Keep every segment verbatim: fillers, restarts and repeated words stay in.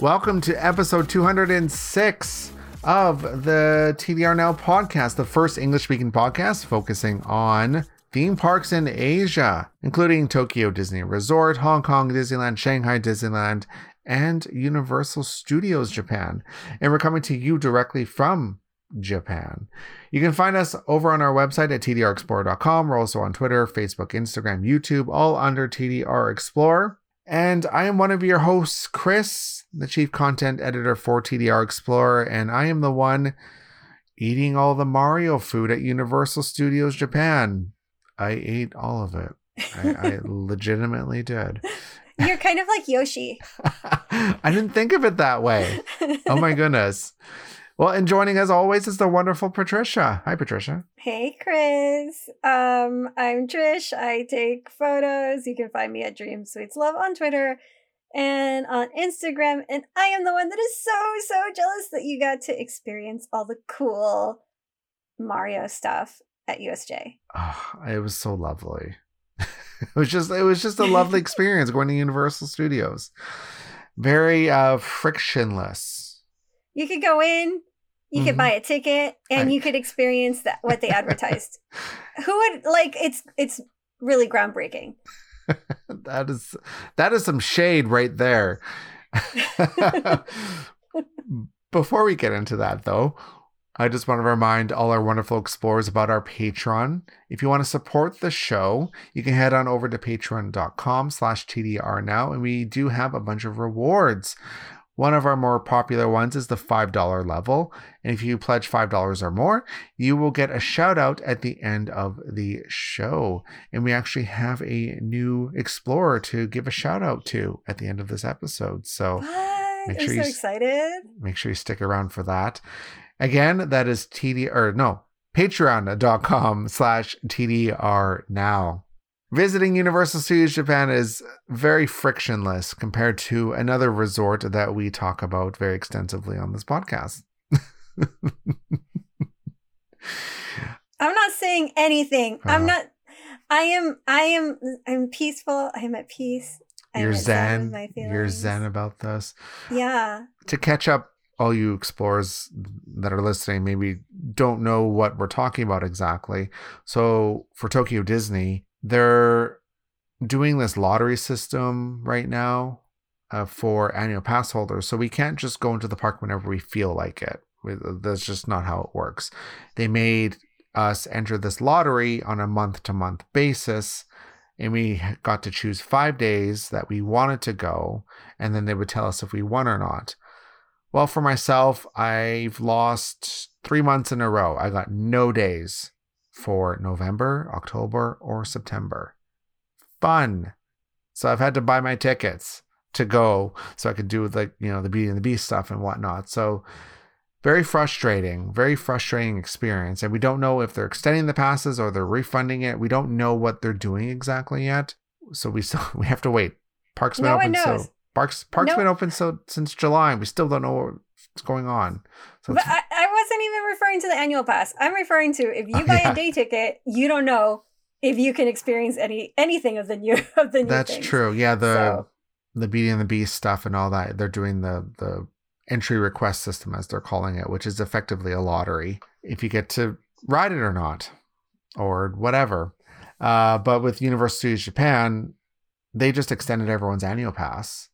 Welcome to episode two hundred six of the T D R Now podcast, the first English-speaking podcast focusing on theme parks in Asia, including Tokyo Disney Resort, Hong Kong Disneyland, Shanghai Disneyland, and Universal Studios Japan. And we're coming to you directly from Japan. You can find us over on our website at T D R Explorer dot com. We're also on Twitter, Facebook, Instagram, YouTube, all under T D R Explorer. And I am one of your hosts, Chris, the chief content editor for T D R Explorer, and I am the one eating all the Mario food at Universal Studios Japan. I ate all of it. I, I legitimately did. You're kind of like Yoshi. I didn't think of it that way. Oh my goodness. Well, and joining as always is the wonderful Patricia. Hi, Patricia. Hey, Chris. Um, I'm Trish. I take photos. You can find me at Dream Sweets Love on Twitter and on Instagram. And I am the one that is so, so jealous that you got to experience all the cool Mario stuff at U S J. Oh, it was so lovely. It was just, it was just a lovely experience going to Universal Studios. Very uh, frictionless. You could go in. You could mm-hmm. buy a ticket and I... you could experience that what they advertised. Who would like it's it's really groundbreaking. that is that is some shade right there. Before we get into that, though, I just want to remind all our wonderful explorers about our Patreon. If you want to support the show, you can head on over to patreon dot com slash T D R now, and we do have a bunch of rewards. One of our more popular ones is the five dollars level. And if you pledge five dollars or more, you will get a shout out at the end of the show. And we actually have a new explorer to give a shout out to at the end of this episode. So make sure, I'm so you, excited. Make sure you stick around for that. Again, that is T D, or no, patreon dot com slash T D R now. Visiting Universal Studios Japan is very frictionless compared to another resort that we talk about very extensively on this podcast. I'm not saying anything. Uh, I'm not, I am, I am, I'm peaceful. I'm at peace. I'm you're zen. zen you're zen about this. Yeah. To catch up, all you explorers that are listening maybe don't know what we're talking about exactly. So for Tokyo Disney, they're doing this lottery system right now uh, for annual pass holders. So we can't just go into the park whenever we feel like it. That's just not how it works. They made us enter this lottery on a month-to-month basis, and we got to choose five days that we wanted to go, and then they would tell us if we won or not. Well, for myself, I've lost three months in a row. I got no days for November, October, or September. Fun. So I've had to buy my tickets to go so I could do like, you know, the Beauty and the Beast stuff and whatnot. So very frustrating, very frustrating experience. And we don't know if they're extending the passes or they're refunding it. We don't know what they're doing exactly yet. So we still, we have to wait. Park's been no open, one knows. So Parks Parks nope. been open so since July. We still don't know what's going on. So but I, I wasn't even referring to the annual pass. I'm referring to if you oh, buy yeah. a day ticket, you don't know if you can experience any anything of the new of the new. That's things. True. Yeah, the so. the Beauty and the Beast stuff and all that. They're doing the the entry request system, as they're calling it, which is effectively a lottery if you get to ride it or not, or whatever. Uh, but with Universal Studios Japan, they just extended everyone's annual pass.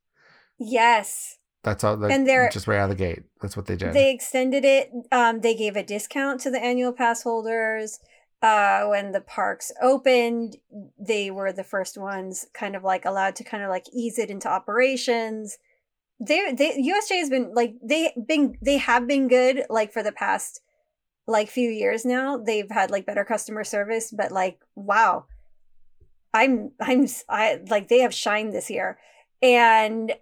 Yes. That's all. Like, and they're just right out of the gate. That's what they did. They extended it. Um, they gave a discount to the annual pass holders. Uh, when the parks opened, they were the first ones kind of like allowed to kind of like ease it into operations. They, they U S J has been like, they been, they have been good. Like for the past like few years now, they've had like better customer service, but like, wow, I'm, I'm, I like, they have shined this year. And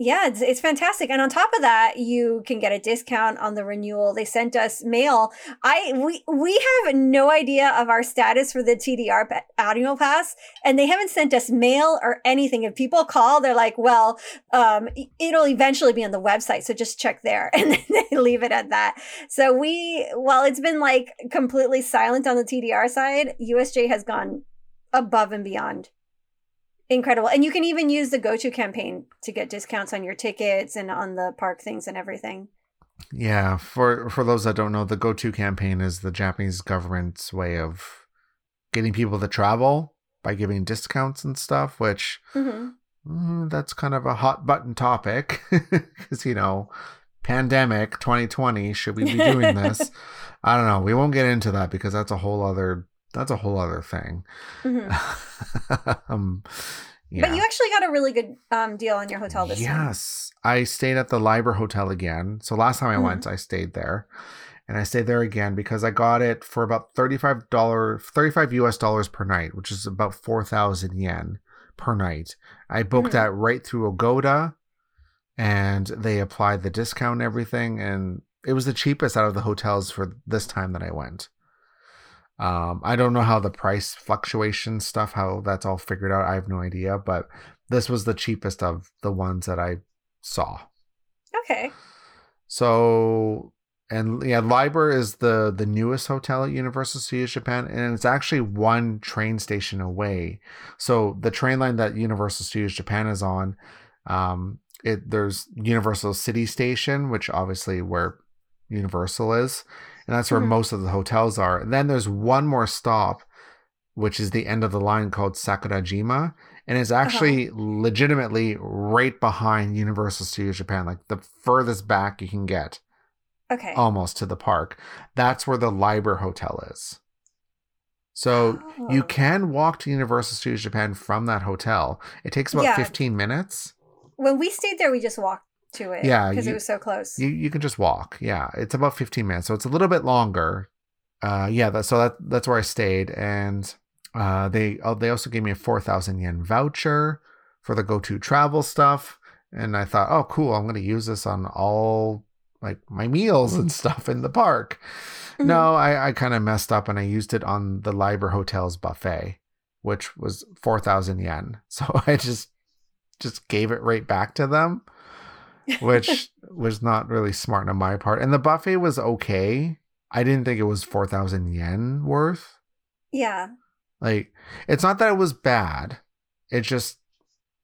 yeah, it's, it's fantastic. And on top of that, you can get a discount on the renewal. They sent us mail. I we we have no idea of our status for the T D R annual pass, and they haven't sent us mail or anything. If people call, they're like, well, um, it'll eventually be on the website, so just check there. And then they leave it at that. So we, while it's been like completely silent on the T D R side, U S J has gone above and beyond. Incredible. And you can even use the GoTo campaign to get discounts on your tickets and on the park things and everything. Yeah. For, for those that don't know, the GoTo campaign is the Japanese government's way of getting people to travel by giving discounts and stuff, which mm-hmm. mm, that's kind of a hot button topic because, you know, pandemic twenty twenty, should we be doing this? I don't know. We won't get into that because that's a whole other That's a whole other thing. Mm-hmm. um, yeah. But you actually got a really good um, deal on your hotel this time. Yes. I stayed at the Liber Hotel again. So last time I mm-hmm. went, I stayed there. And I stayed there again because I got it for about thirty-five dollars, thirty-five U S dollars per night, which is about four thousand yen per night. I booked mm-hmm. that right through Agoda, and they applied the discount and everything. And it was the cheapest out of the hotels for this time that I went. Um, I don't know how the price fluctuation stuff, how that's all figured out. I have no idea, but this was the cheapest of the ones that I saw. Okay. So, and yeah, Liber is the, the newest hotel at Universal Studios Japan, and it's actually one train station away. So the train line that Universal Studios Japan is on, um, it, there's Universal City Station, which obviously where Universal is. And that's where mm-hmm. most of the hotels are. And then there's one more stop, which is the end of the line called Sakurajima. And it's actually uh-huh. legitimately right behind Universal Studios Japan, like the furthest back you can get. Okay. Almost to the park. That's where the Liber Hotel is. So oh. you can walk to Universal Studios Japan from that hotel. It takes about yeah. fifteen minutes. When we stayed there, we just walked to it, yeah, because it was so close. You you can just walk. Yeah, it's about fifteen minutes, so it's a little bit longer. Uh, yeah, that, so that that's where I stayed, and uh, they oh, they also gave me a four thousand yen voucher for the GoTo travel stuff, and I thought, oh, cool, I'm gonna use this on all like my meals and stuff in the park. Mm-hmm. No, I I kind of messed up, and I used it on the Liber Hotel's buffet, which was four thousand yen. So I just just gave it right back to them. Which was not really smart on my part. And the buffet was okay. I didn't think it was four thousand yen worth. Yeah. Like, it's not that it was bad. It's just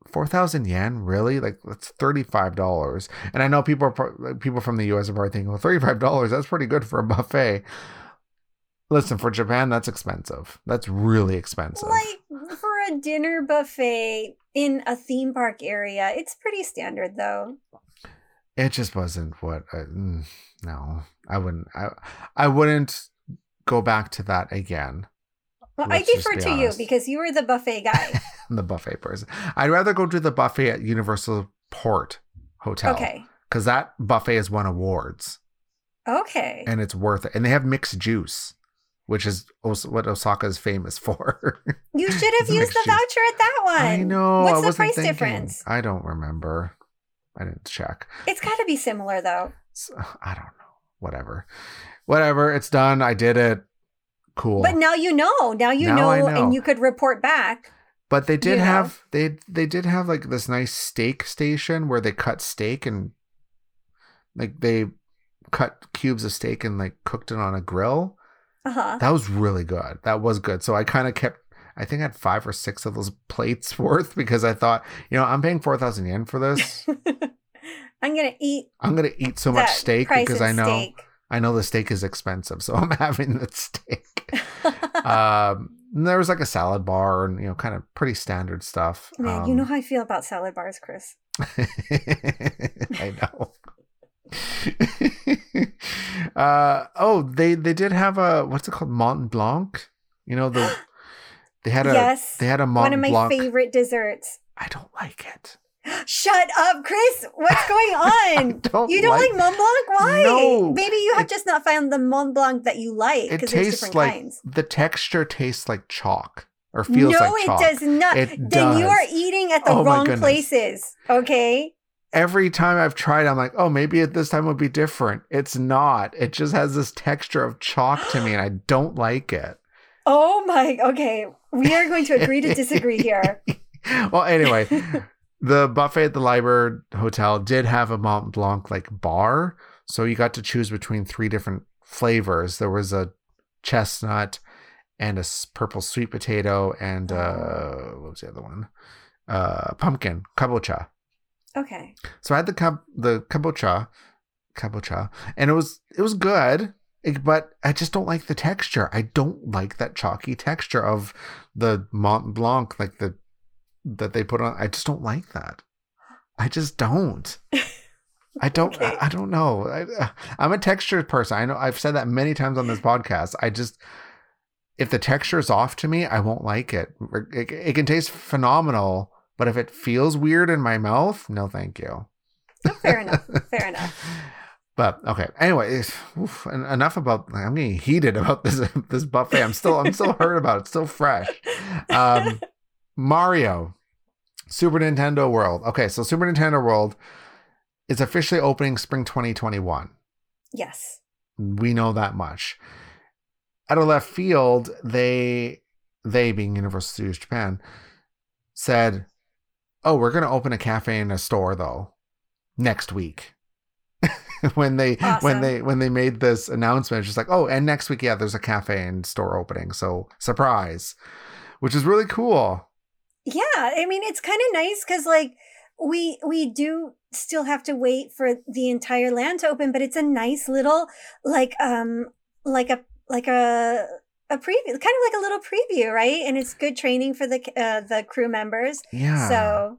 four thousand yen, really? Like, that's thirty-five dollars. And I know people are, people from the U S are probably thinking, well, thirty-five dollars, that's pretty good for a buffet. Listen, for Japan, that's expensive. That's really expensive. Like, for a dinner buffet in a theme park area, it's pretty standard, though. It just wasn't what. I, no, I wouldn't. I I wouldn't go back to that again. Well, I defer to you because you were the buffet guy. I'm the buffet person. I'd rather go to the buffet at Universal Port Hotel. Okay. Because that buffet has won awards. Okay. And it's worth it, and they have mixed juice, which is Os- what Osaka is famous for. You should have used the juice. Voucher at that one. I know. What's I the price thinking. difference? I don't remember. I didn't check. It's got to be similar, though. So, I don't know. Whatever. Whatever. It's done. I did it. Cool. But now you know. Now you now know, know, and you could report back. But they did have know. they they did have like this nice steak station where they cut steak and like they cut cubes of steak and like cooked it on a grill. Uh-huh. That was really good. That was good. So I kind of kept. I think I had five or six of those plates worth because I thought, you know, I'm paying four thousand yen for this. I'm going to eat. I'm going to eat so much steak because I know steak. I know the steak is expensive. So I'm having the steak. um, there was like a salad bar and, you know, kind of pretty standard stuff. Man, um, you know how I feel about salad bars, Chris. I know. uh, oh, they, they did have a, what's it called? Mont Blanc. You know, the... They had a yes, they had a Mont Blanc. One of my favorite desserts. I don't like it. Shut up, Chris. What's going on? don't you don't like, like Mont Blanc? Why? No, maybe you have it, just not found the Mont Blanc that you like. It tastes different like kinds. The texture tastes like chalk or feels no, like chalk. No, it does not. It then does. You are eating at the oh wrong places. Okay. Every time I've tried, I'm like, oh, maybe at this time it'll be different. It's not. It just has this texture of chalk to me, and I don't like it. Oh my, okay. We are going to agree to disagree here. Well, anyway, the buffet at the Liber Hotel did have a Mont Blanc like bar. So you got to choose between three different flavors. There was a chestnut and a purple sweet potato and uh, what was the other one? uh, pumpkin, kabocha. Okay. So I had the kab- the kabocha, kabocha, and it was it was good, but I just don't like the texture. I don't like that chalky texture of the Mont Blanc, like the that they put on. I just don't like that. I just don't. I don't. Okay. I, I don't know. I, I'm a texture person. I know. I've said that many times on this podcast. I just. If the texture is off to me, I won't like it. it. It can taste phenomenal, but if it feels weird in my mouth, no, thank you. No, fair enough. Fair enough. But okay. Anyway, oof, enough about. I'm getting heated about this this buffet. I'm still I'm still hurt about it. It's still fresh. Um, Mario, Super Nintendo World. Okay, so Super Nintendo World is officially opening spring twenty twenty-one. Yes. We know that much. Out of left field, they, they being Universal Studios Japan, said, oh, we're going to open a cafe and a store, though, next week. when they awesome. when they when they made this announcement, it's just like, oh, and next week, yeah, there's a cafe and store opening. So surprise, which is really cool. Yeah, I mean, it's kind of nice because, like, we we do still have to wait for the entire land to open, but it's a nice little, like, um, like a, like a a preview, kind of like a little preview, right? And it's good training for the uh, the crew members. Yeah. So,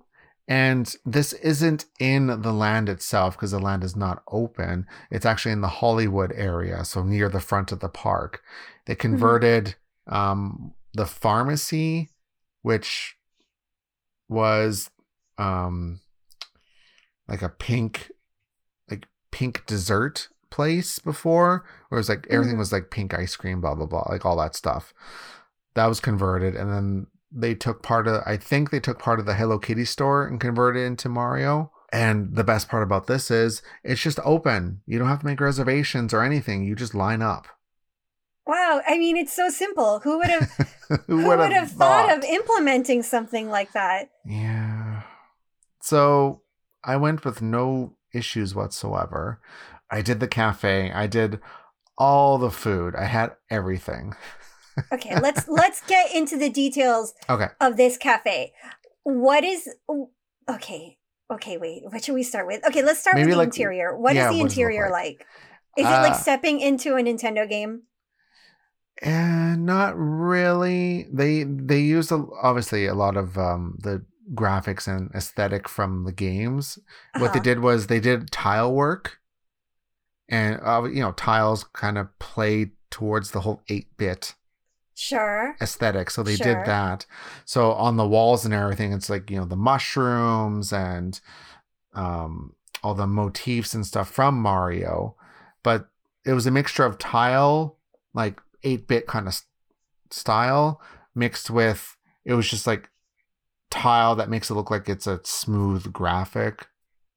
and this isn't in the land itself because the land is not open. It's actually in the Hollywood area, so near the front of the park. They converted mm-hmm. um, the pharmacy, which was um, like a pink, like pink dessert place before, where it was like everything was like pink ice cream, blah blah blah, like all that stuff that was converted. And then they took part of I think they took part of the Hello Kitty store and converted it into Mario. And the best part about this is it's just open. You don't have to make reservations or anything. You just line up. Wow, I mean, it's so simple. Who would have who would have thought? thought of implementing something like that? Yeah. So I went with no issues whatsoever. I did the cafe. I did all the food. I had everything. Okay, let's let's get into the details okay. of this cafe. What is okay? Okay, wait. What should we start with? Okay, let's start Maybe with the like, interior. What yeah, is the what interior like? like? Is uh, it like stepping into a Nintendo game? Uh, not really. They they used a, obviously a lot of um, the graphics and aesthetic from the games. Uh-huh. What they did was they did tile work. And, uh, you know, tiles kind of play towards the whole eight-bit sure. aesthetic. So they sure. did that. So on the walls and everything, it's like, you know, the mushrooms and um, all the motifs and stuff from Mario. But it was a mixture of tile, like eight-bit kind of style, mixed with, it was just like tile that makes it look like it's a smooth graphic.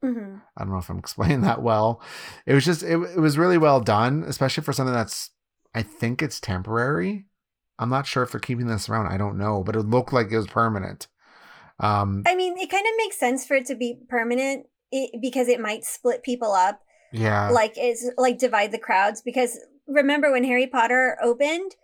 Mm-hmm. I don't know if I'm explaining that well. It was just, it, it was really well done, especially for something that's, I think it's temporary. I'm not sure if they're keeping this around. I don't know, but it looked like it was permanent. Um, I mean, it kind of makes sense for it to be permanent it, because it might split people up. Yeah. Like it's like divide the crowds, because remember when Harry Potter opened,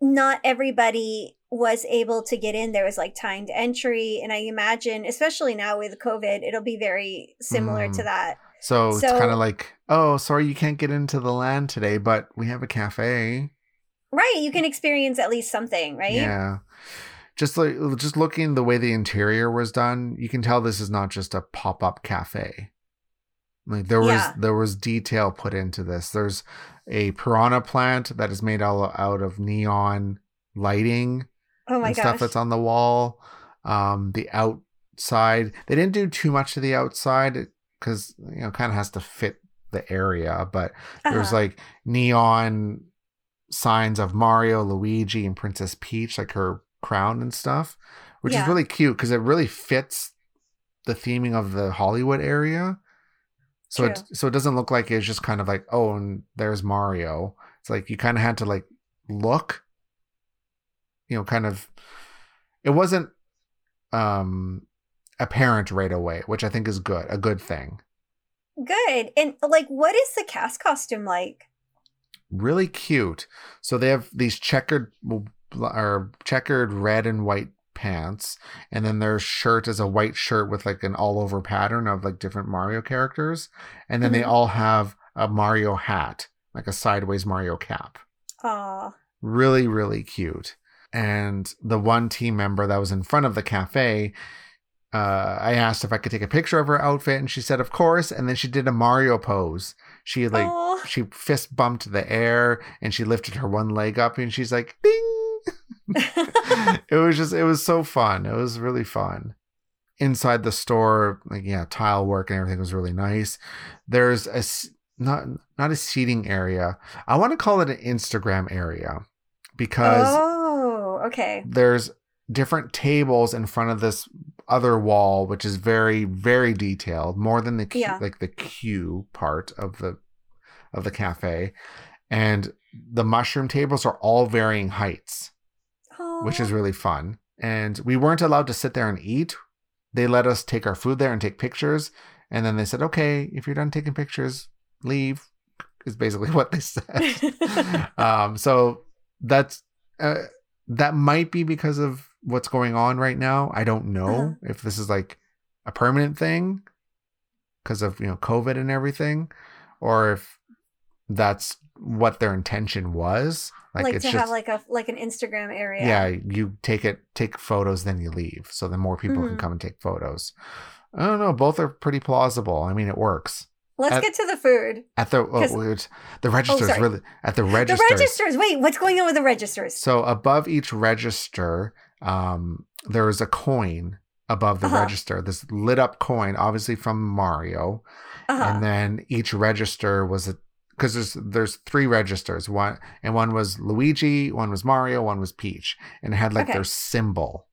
not everybody was able to get in. There was like timed entry, and I imagine, especially now with COVID, it'll be very similar mm. to that. So, so it's kind of like, oh, sorry, you can't get into the land today, but we have a cafe. Right, you can experience at least something, right? Yeah, just like just looking the way the interior was done, you can tell this is not just a pop up cafe. Like there was yeah. there was detail put into this. There's a piranha plant that is made all out of neon lighting. Oh my gosh. Stuff that's on the wall. Um, the outside. They didn't do too much of the outside because, you know, kind of has to fit the area. But uh-huh. there's like neon signs of Mario, Luigi, and Princess Peach, like her crown and stuff, which yeah. is really cute because it really fits the theming of the Hollywood area. So it, so it doesn't look like it's just kind of like, oh, and there's Mario. It's like you kind of had to like look. You know, kind of, it wasn't um, apparent right away, which I think is good, a good thing. Good. And like, what is the cast costume like? Really cute. So they have these checkered or checkered red and white pants, and then their shirt is a white shirt with like an all over pattern of like different Mario characters, and then mm-hmm. they all have a Mario hat, like a sideways Mario cap. Aww. Really, really cute. And the one team member that was in front of the cafe, uh, I asked if I could take a picture of her outfit, and she said, of course. And then she did a Mario pose. She like, Aww. She fist bumped the air, and she lifted her one leg up, and she's like, ding. It was just, it was so fun. It was really fun. Inside the store, like, yeah, tile work and everything was really nice. There's a, not, not a seating area. I want to call it an Instagram area because oh, okay. there's different tables in front of this other wall, which is very, very detailed, more than the, queue, yeah. like the queue part of the, of the cafe. And the mushroom tables are all varying heights. Which is really fun. And we weren't allowed to sit there and eat. They let us take our food there and take pictures. And then they said, okay, if you're done taking pictures, leave, is basically what they said. um, so that's uh, that might be because of what's going on right now. I don't know uh-huh. if this is like a permanent thing because of, you know, COVID and everything, or if that's what their intention was. Like, like it's to just, have like a like an Instagram area. Yeah, you take it, take photos, then you leave, so then more people mm-hmm. can come and take photos. I don't know. Both are pretty plausible. I mean, it works. Let's at, get to the food. At the oh, the registers oh, really at the registers. The registers. Wait, what's going on with the registers? So above each register, um, there is a coin above the uh-huh. register. This lit up coin, obviously from Mario, uh-huh. and then each register was a. Because there's there's three registers, one and one was Luigi, one was Mario, one was Peach, and it had like okay. their symbol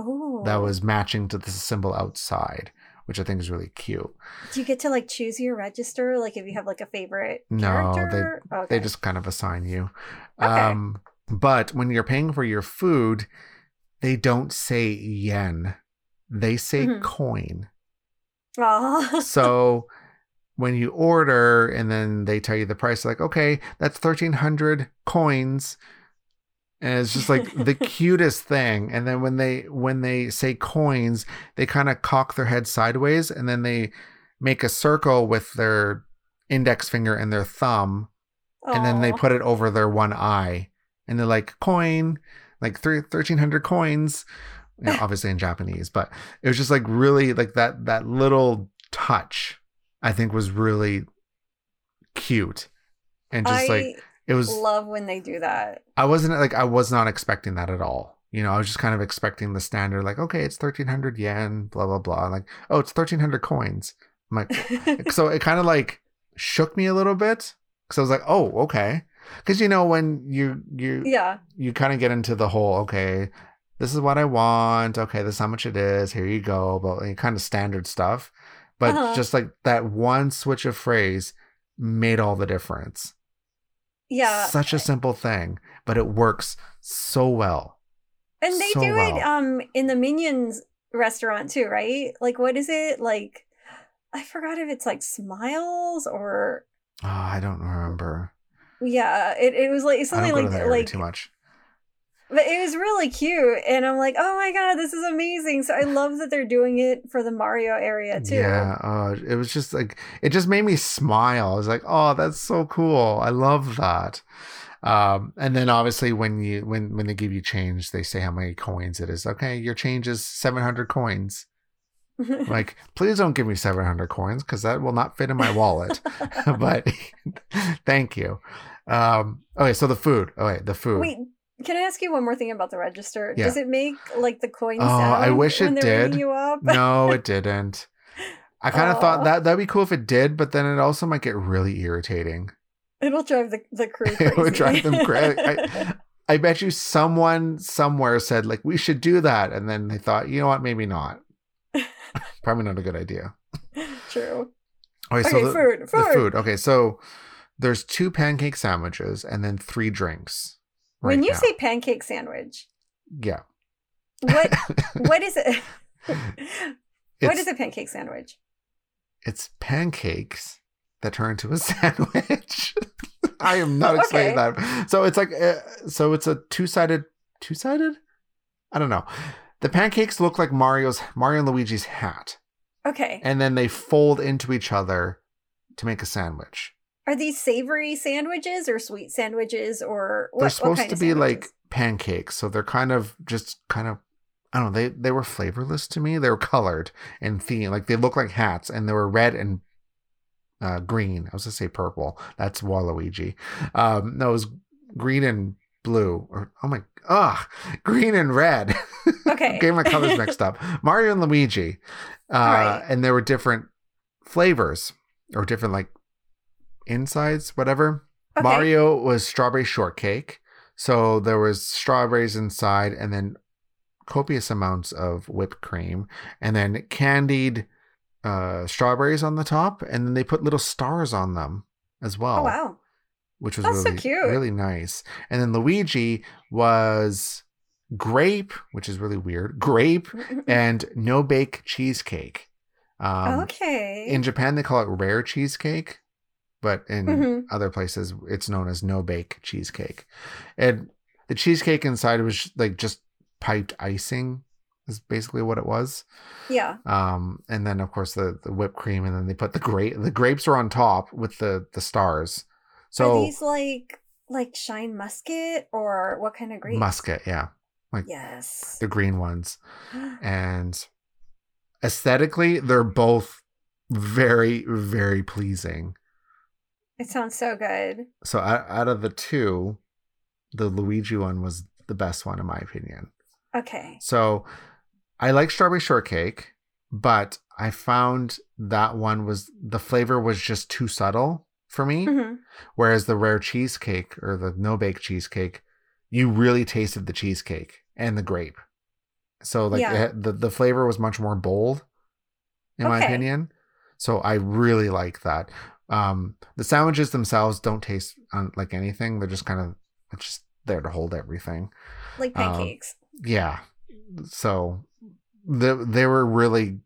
Ooh. That was matching to the symbol outside, which I think is really cute. Do you get to like choose your register, like if you have like a favorite character? No, they okay. they just kind of assign you. Okay. Um, but when you're paying for your food, they don't say yen, they say mm-hmm. coin. Oh, so. When you order and then they tell you the price, like, okay, that's thirteen hundred coins. And it's just like the cutest thing. And then when they when they say coins, they kind of cock their head sideways and then they make a circle with their index finger and their thumb. Aww. And then they put it over their one eye. And they're like, coin, like three, thirteen hundred coins. You know, obviously in Japanese, but it was just like really like that that little touch. I think was really cute and just I like it was love when they do that. I wasn't like, I was not expecting that at all. You know, I was just kind of expecting the standard, like, okay, it's thirteen hundred yen, blah, blah, blah. I'm like, oh, it's thirteen hundred coins. I'm like, so it kind of like shook me a little bit. Cause I was like, oh, okay. Cause you know, when you, you, yeah, you kind of get into the whole, okay, this is what I want. Okay. This is how much it is. Here you go. But kind of standard stuff. But uh-huh. just like that one switch of phrase made all the difference. Yeah. Such a simple thing, but it works so well. And they so do well. it um, in the Minions restaurant too, right? Like, what is it? Like, I forgot if it's like Smiles or. Oh, I don't remember. Yeah. It, it was like something I don't go like, to that like too much. But it was really cute. And I'm like, oh my God, this is amazing. So I love that they're doing it for the Mario area too. Yeah. Uh, it was just like, it just made me smile. I was like, oh, that's so cool. I love that. Um, and then obviously when you, when, when they give you change, they say how many coins it is. Okay. Your change is seven hundred coins. Like, please don't give me seven hundred coins. Cause that will not fit in my wallet, but thank you. Um, okay. So the food, okay. The food. Wait. Can I ask you one more thing about the register? Yeah. Does it make like the coin oh, sound I wish it when they're did. Ringing you up? No, it didn't. I kind of thought that that'd be cool if it did, but then it also might get really irritating. It'll drive the, the crew crazy. It would drive them crazy. I, I bet you someone somewhere said like, we should do that. And then they thought, you know what? Maybe not. Probably not a good idea. True. Okay, okay so the, food, food. The food. Okay, so there's two pancake sandwiches and then three drinks. Right when you now. Say pancake sandwich, yeah, what what is it? What is a pancake sandwich? It's pancakes that turn into a sandwich. I am not explaining okay. that. So it's like uh, so it's a two sided two sided. I don't know. The pancakes look like Mario's Mario and Luigi's hat. Okay. And then they fold into each other to make a sandwich. Are these savory sandwiches or sweet sandwiches or what? They're supposed what kind to be like pancakes, so they're kind of just kind of I don't know. They they were flavorless to me. They were colored and themed, like they look like hats, and they were red and uh, green. I was gonna say purple. That's Waluigi. Um, no, it was green and blue. Or oh my, ah, green and red. Okay, getting my colors mixed up. Mario and Luigi, uh, right. And there were different flavors or different like insides, whatever. Okay. Mario was strawberry shortcake, so there was strawberries inside, and then copious amounts of whipped cream, and then candied uh strawberries on the top, and then they put little stars on them as well. Oh wow, which was that's really so cute. Really nice. And then Luigi was grape, which is really weird, grape and no bake cheesecake. Um okay, in Japan they call it rare cheesecake, but in mm-hmm. other places it's known as no bake cheesecake. And the cheesecake inside was like just piped icing is basically what it was. Yeah. Um, and then of course the, the whipped cream, and then they put the grape. The grapes are on top with the, the stars. So are these like like Shine Muscat or what kind of grapes? Muscat, yeah. Like yes, the green ones. And aesthetically, they're both very very pleasing. It sounds so good. So out, out of the two, the Luigi one was the best one in my opinion. Okay. So I like strawberry shortcake, but I found that one was the flavor was just too subtle for me. Mm-hmm. Whereas the rare cheesecake or the no bake cheesecake, you really tasted the cheesecake and the grape. So like yeah. it, the, the flavor was much more bold in okay. my opinion. So I really like that. Um, the sandwiches themselves don't taste um, like anything. They're just kind of it's just there to hold everything. Like pancakes. Um, Yeah, so they, they were really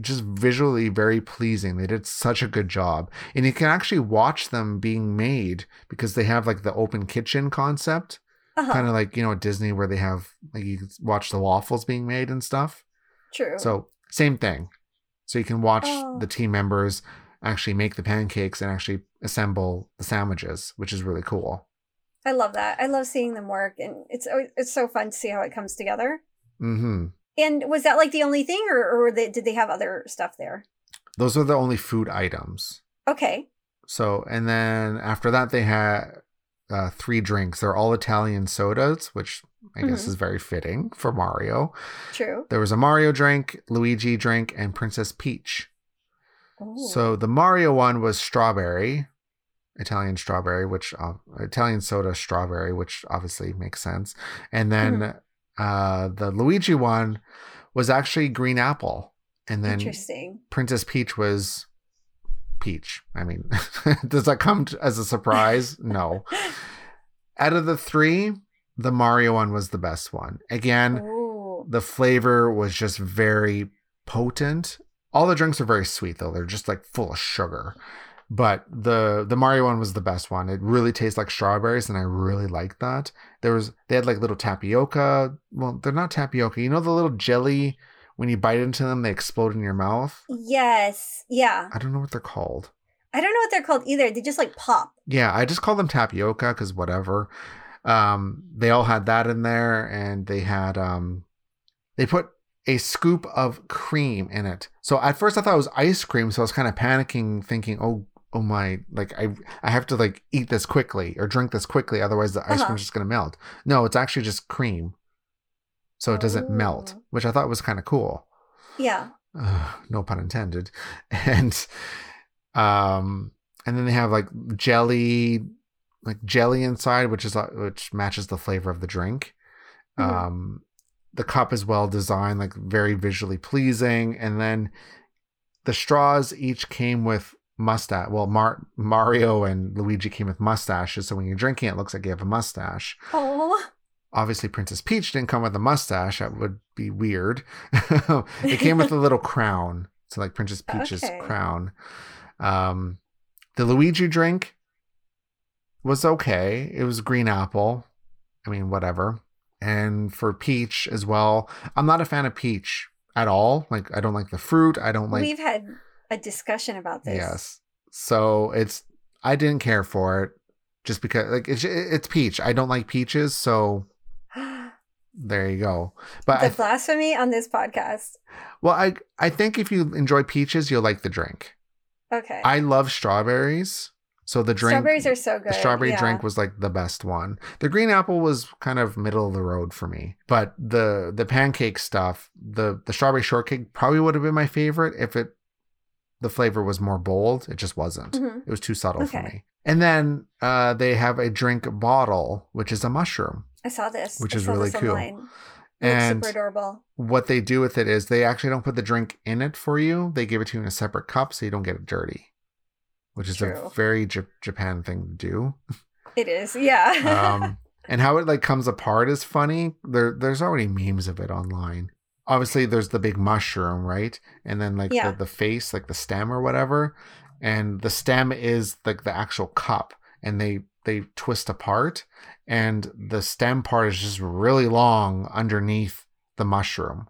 just visually very pleasing. They did such a good job. And you can actually watch them being made because they have like the open kitchen concept. Uh-huh. Kind of like, you know, at Disney where they have, like you can watch the waffles being made and stuff. True. So same thing. So you can watch oh. the team members actually make the pancakes and actually assemble the sandwiches, which is really cool. I love that. I love seeing them work, and it's it's so fun to see how it comes together. Mm-hmm. And was that like the only thing, or, or they, did they have other stuff there? Those are the only food items. Okay. So, and then after that, they had uh, three drinks. They're all Italian sodas, which I mm-hmm. guess is very fitting for Mario. True. There was a Mario drink, Luigi drink, and Princess Peach. Ooh. So the Mario one was strawberry. Italian strawberry, which uh, Italian soda strawberry, which obviously makes sense. And then mm-hmm. uh, the Luigi one was actually green apple. And then Interesting. Princess Peach was peach. I mean, does that come to, as a surprise? No. Out of the three, the Mario one was the best one. Again, Ooh. The flavor was just very potent. All the drinks are very sweet, though. They're just like full of sugar. But the the Mario one was the best one. It really tastes like strawberries, and I really liked that. There was they had like little tapioca. Well, they're not tapioca. You know the little jelly when you bite into them, they explode in your mouth. Yes. Yeah. I don't know what they're called. I don't know what they're called either. They just like pop. Yeah, I just call them tapioca because whatever. Um, they all had that in there, and they had um, they put a scoop of cream in it. So at first I thought it was ice cream, so I was kind of panicking, thinking, oh. Oh my, like I I have to like eat this quickly or drink this quickly. Otherwise the ice uh-huh. cream is just going to melt. No, it's actually just cream. So it doesn't Ooh. Melt, which I thought was kind of cool. Yeah. Uh, no pun intended. And, um, and then they have like jelly, like jelly inside, which is, which matches the flavor of the drink. Mm-hmm. Um, the cup is well designed, like very visually pleasing. And then the straws each came with mustache. Well, Mar- Mario and Luigi came with mustaches, so when you're drinking, it looks like you have a mustache. Oh. Obviously, Princess Peach didn't come with a mustache. That would be weird. It came with a little crown, so like Princess Peach's okay. crown. Um, the Luigi drink was okay. It was green apple. I mean, whatever. and for Peach as well. I'm not a fan of Peach at all. Like, I don't like the fruit. I don't like... We've had a discussion about this. Yes. So it's... I didn't care for it just because... Like, it's, it's Peach. I don't like peaches, so... There you go. But the I, blasphemy on this podcast. Well, I I think if you enjoy peaches, you'll like the drink. Okay. I love strawberries. So the drink... Strawberries are so good. The strawberry yeah. drink was like the best one. The green apple was kind of middle of the road for me. But the the pancake stuff, the, the strawberry shortcake probably would have been my favorite if it the flavor was more bold. It just wasn't. Mm-hmm. It was too subtle okay. for me. And then uh, they have a drink bottle, which is a mushroom. I saw this. Which I is really cool. It and super adorable. What they do with it is they actually don't put the drink in it for you. They give it to you in a separate cup so you don't get it dirty, which is True. a very J- Japan thing to do. It is. Yeah. um, and how it like comes apart is funny. There, There's already memes of it online. Obviously, there's the big mushroom, right? And then like yeah. the, the face, like the stem or whatever. And the stem is like the actual cup. And they... they twist apart, and the stem part is just really long underneath the mushroom.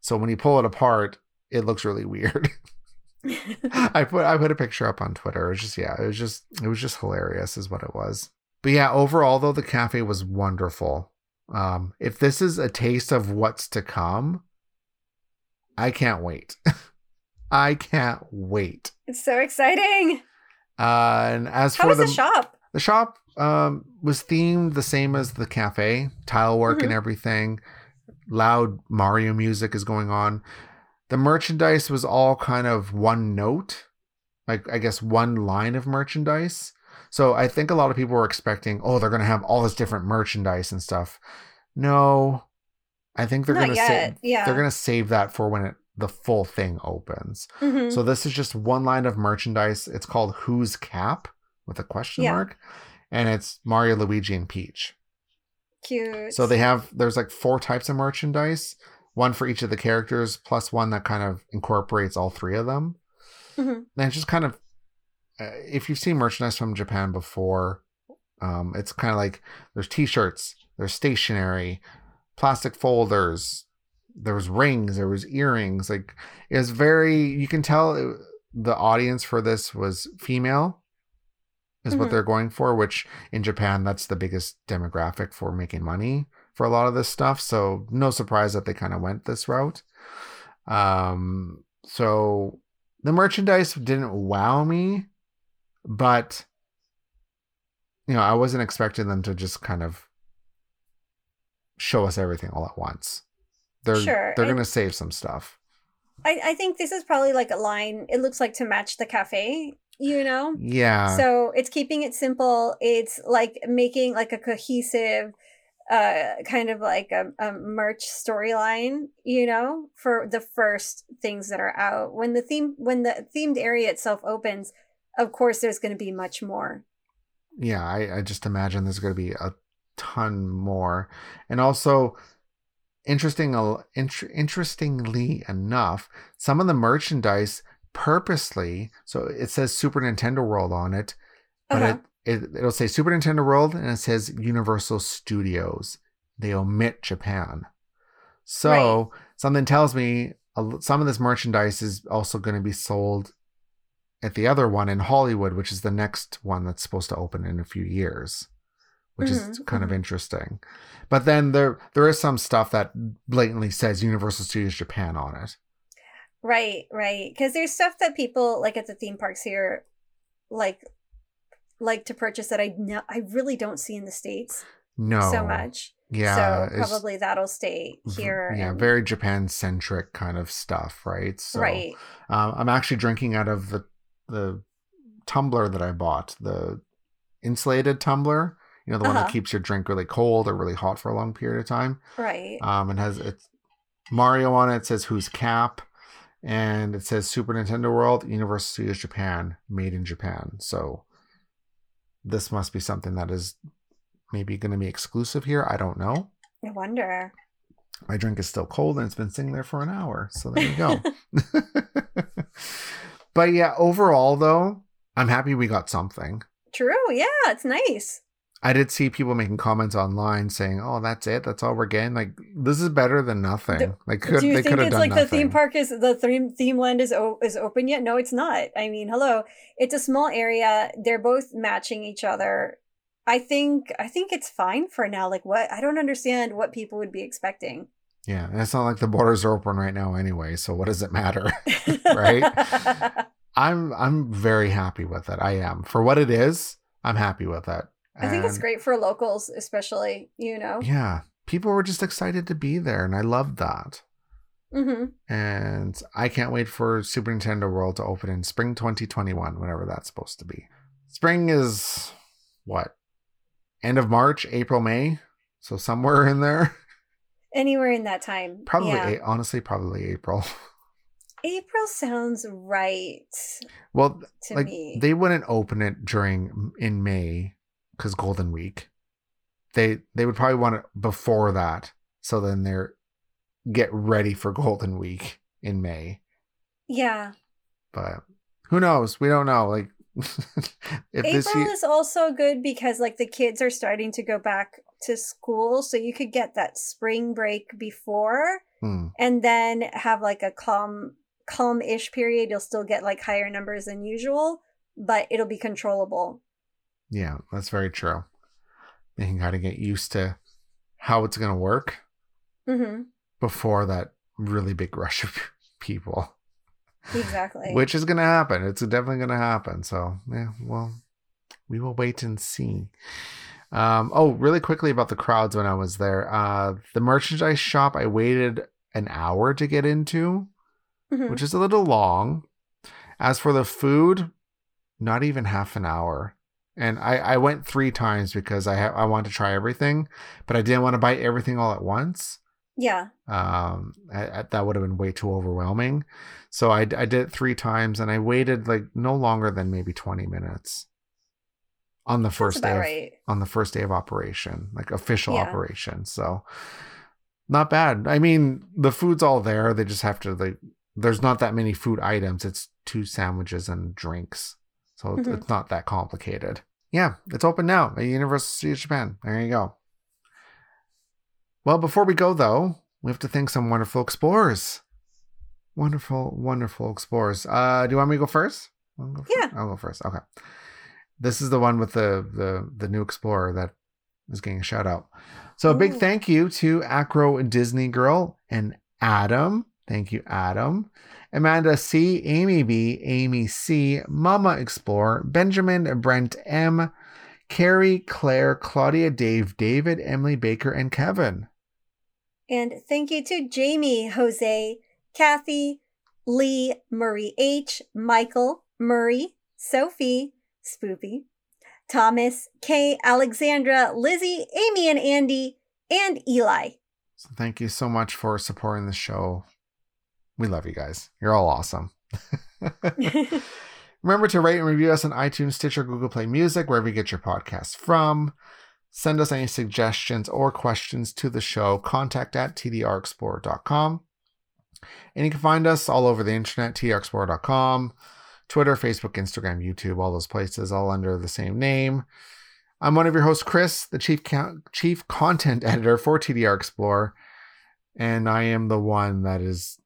So when you pull it apart, it looks really weird. I put I put a picture up on Twitter. It was just yeah, it was just it was just hilarious is what it was. But yeah, overall though, the cafe was wonderful. Um, if this is a taste of what's to come, I can't wait. I can't wait. It's so exciting. Uh, and as How for was the, the shop? The shop um, was themed the same as the cafe, tile work mm-hmm. and everything. Loud Mario music is going on. The merchandise was all kind of one note, like I guess one line of merchandise. So I think a lot of people were expecting, oh, they're going to have all this different merchandise and stuff. No, I think they're going to sa- yeah. they're going to save that for when it, the full thing opens. Mm-hmm. So this is just one line of merchandise. It's called Who's Cap? With a question yeah. mark, and it's Mario, Luigi, and Peach. Cute. So they have, there's like four types of merchandise, one for each of the characters, plus one that kind of incorporates all three of them. Mm-hmm. And it's just kind of, uh, if you've seen merchandise from Japan before, um, it's kind of like there's t-shirts, there's stationery, plastic folders, there was rings, there was earrings. Like it was very, you can tell it, the audience for this was female. Is mm-hmm. what they're going for, which in Japan, that's the biggest demographic for making money for a lot of this stuff. So no surprise that they kind of went this route. Um, so the merchandise didn't wow me, but, you know, I wasn't expecting them to just kind of show us everything all at once. They're sure. they're going to save some stuff. I, I think this is probably like a line. It looks like to match the cafe. You know? Yeah. So it's keeping it simple. It's like making like a cohesive uh, kind of like a, a merch storyline, you know, for the first things that are out. When the theme, when the themed area itself opens, of course, there's going to be much more. Yeah. I, I just imagine there's going to be a ton more. And also interesting, int- interestingly enough, some of the merchandise purposely, so it says Super Nintendo World on it, but uh-huh. it, it it'll say Super Nintendo World and it says Universal Studios. They omit Japan, so right. something tells me uh, some of this merchandise is also going to be sold at the other one in Hollywood, which is the next one that's supposed to open in a few years, which mm-hmm. is kind mm-hmm. of interesting. But then there there is some stuff that blatantly says Universal Studios Japan on it. Right, right. Because there's stuff that people like at the theme parks here, like, like to purchase that I no, I really don't see in the States. No, so much. Yeah, so probably that'll stay here. Yeah, and... very Japan-centric kind of stuff, right? So, right. Um, I'm actually drinking out of the the tumbler that I bought, the insulated tumbler. You know, the uh-huh. one that keeps your drink really cold or really hot for a long period of time. Right. Um, and has it's Mario on it. It says Who's Cap. And it says Super Nintendo World, Universal Studios Japan, made in Japan. So this must be something that is maybe going to be exclusive here. I don't know. I wonder. My drink is still cold and it's been sitting there for an hour. So there you go. But yeah, overall though, I'm happy we got something. True. Yeah, it's nice. I did see people making comments online saying, "Oh, that's it. That's all we're getting. Like, this is better than nothing." The, like, could, do you they think it's like nothing. The theme park is the theme theme land is o- is open yet? No, it's not. I mean, hello, it's a small area. They're both matching each other. I think I think it's fine for now. Like, what? I don't understand what people would be expecting. Yeah, and it's not like the borders are open right now anyway. So what does it matter, right? I'm I'm very happy with it. I am for what it is. I'm happy with it. And I think it's great for locals, especially, you know? Yeah. People were just excited to be there, and I loved that. Mm-hmm. And I can't wait for Super Nintendo World to open in spring twenty twenty-one, whenever that's supposed to be. Spring is, what? End of March, April, May? So somewhere in there? Anywhere in that time. Probably, yeah. Honestly, probably April. April sounds right well, to like, me. They wouldn't open it during, in May. Because Golden Week, they they would probably want it before that. So then they're get ready for Golden Week in May. Yeah. But who knows? We don't know. Like, if April this year... is also good because like the kids are starting to go back to school, so you could get that spring break before, hmm. and then have like a calm calm-ish period. You'll still get like higher numbers than usual, but it'll be controllable. Yeah, that's very true. You got to get used to how it's going to work mm-hmm. before that really big rush of people. Exactly. Which is going to happen. It's definitely going to happen. So, yeah, well, we will wait and see. Um, oh, really quickly about the crowds when I was there. Uh, the merchandise shop, I waited an hour to get into, mm-hmm. which is a little long. As for the food, not even half an hour. And I, I went three times because I ha- I wanted to try everything, but I didn't want to buy everything all at once. Yeah. Um, I, I, that would have been way too overwhelming. So I, I did it three times, and I waited like no longer than maybe twenty minutes on the first day of, right. on the first day of operation, like official yeah. operation. So not bad. I mean, the food's all there. They just have to like. There's not that many food items. It's two sandwiches and drinks. So mm-hmm. it's not that complicated. Yeah, it's open now at Universal Studios Japan. There you go. Well, before we go, though, we have to thank some wonderful explorers. Wonderful, wonderful explorers. Uh, do you want me to go first? I'll go first. Yeah. I'll go first. Okay. This is the one with the, the, the new explorer that is getting a shout out. So a big Ooh. Thank you to Acro Disney Girl and Adam. Thank you, Adam. Amanda C, Amy B, Amy C, Mama Explorer, Benjamin, Brent M, Carrie, Claire, Claudia, Dave, David, Emily, Baker, and Kevin. And thank you to Jamie, Jose, Kathy, Lee, Marie H, Michael, Murray, Sophie, Spoopy, Thomas, Kay, Alexandra, Lizzie, Amy, and Andy, and Eli. So thank you so much for supporting the show. We love you guys. You're all awesome. Remember to rate and review us on iTunes, Stitcher, Google Play Music, wherever you get your podcasts from. Send us any suggestions or questions to the show. Contact at T D R Explorer dot com. And you can find us all over the internet, T D R Explorer dot com, Twitter, Facebook, Instagram, YouTube, all those places, all under the same name. I'm one of your hosts, Chris, the chief co- chief content editor for T D R Explorer. And I am the one that is...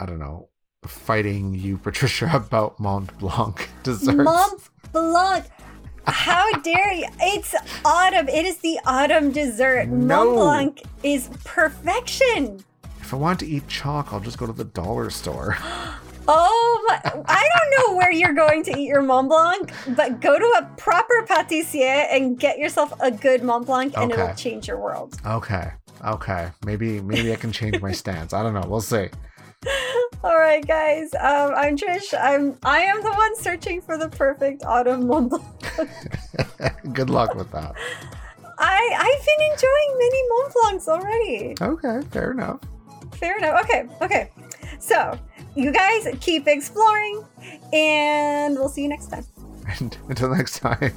I don't know, fighting you, Patricia, about Mont Blanc desserts. Mont Blanc! How dare you? It's autumn. It is the autumn dessert. No. Mont Blanc is perfection. If I want to eat chalk, I'll just go to the dollar store. Oh, my, I don't know where you're going to eat your Mont Blanc, but go to a proper pâtissier and get yourself a good Mont Blanc, and okay. It'll change your world. Okay. Okay. Maybe, maybe I can change my stance. I don't know. We'll see. All right, guys. Um, I'm Trish. I'm I am the one searching for the perfect autumn Mont Blanc. Good luck with that. I I've been enjoying many Mont Blancs already. Okay, fair enough. Fair enough. Okay, okay. So you guys keep exploring, and we'll see you next time. Until next time.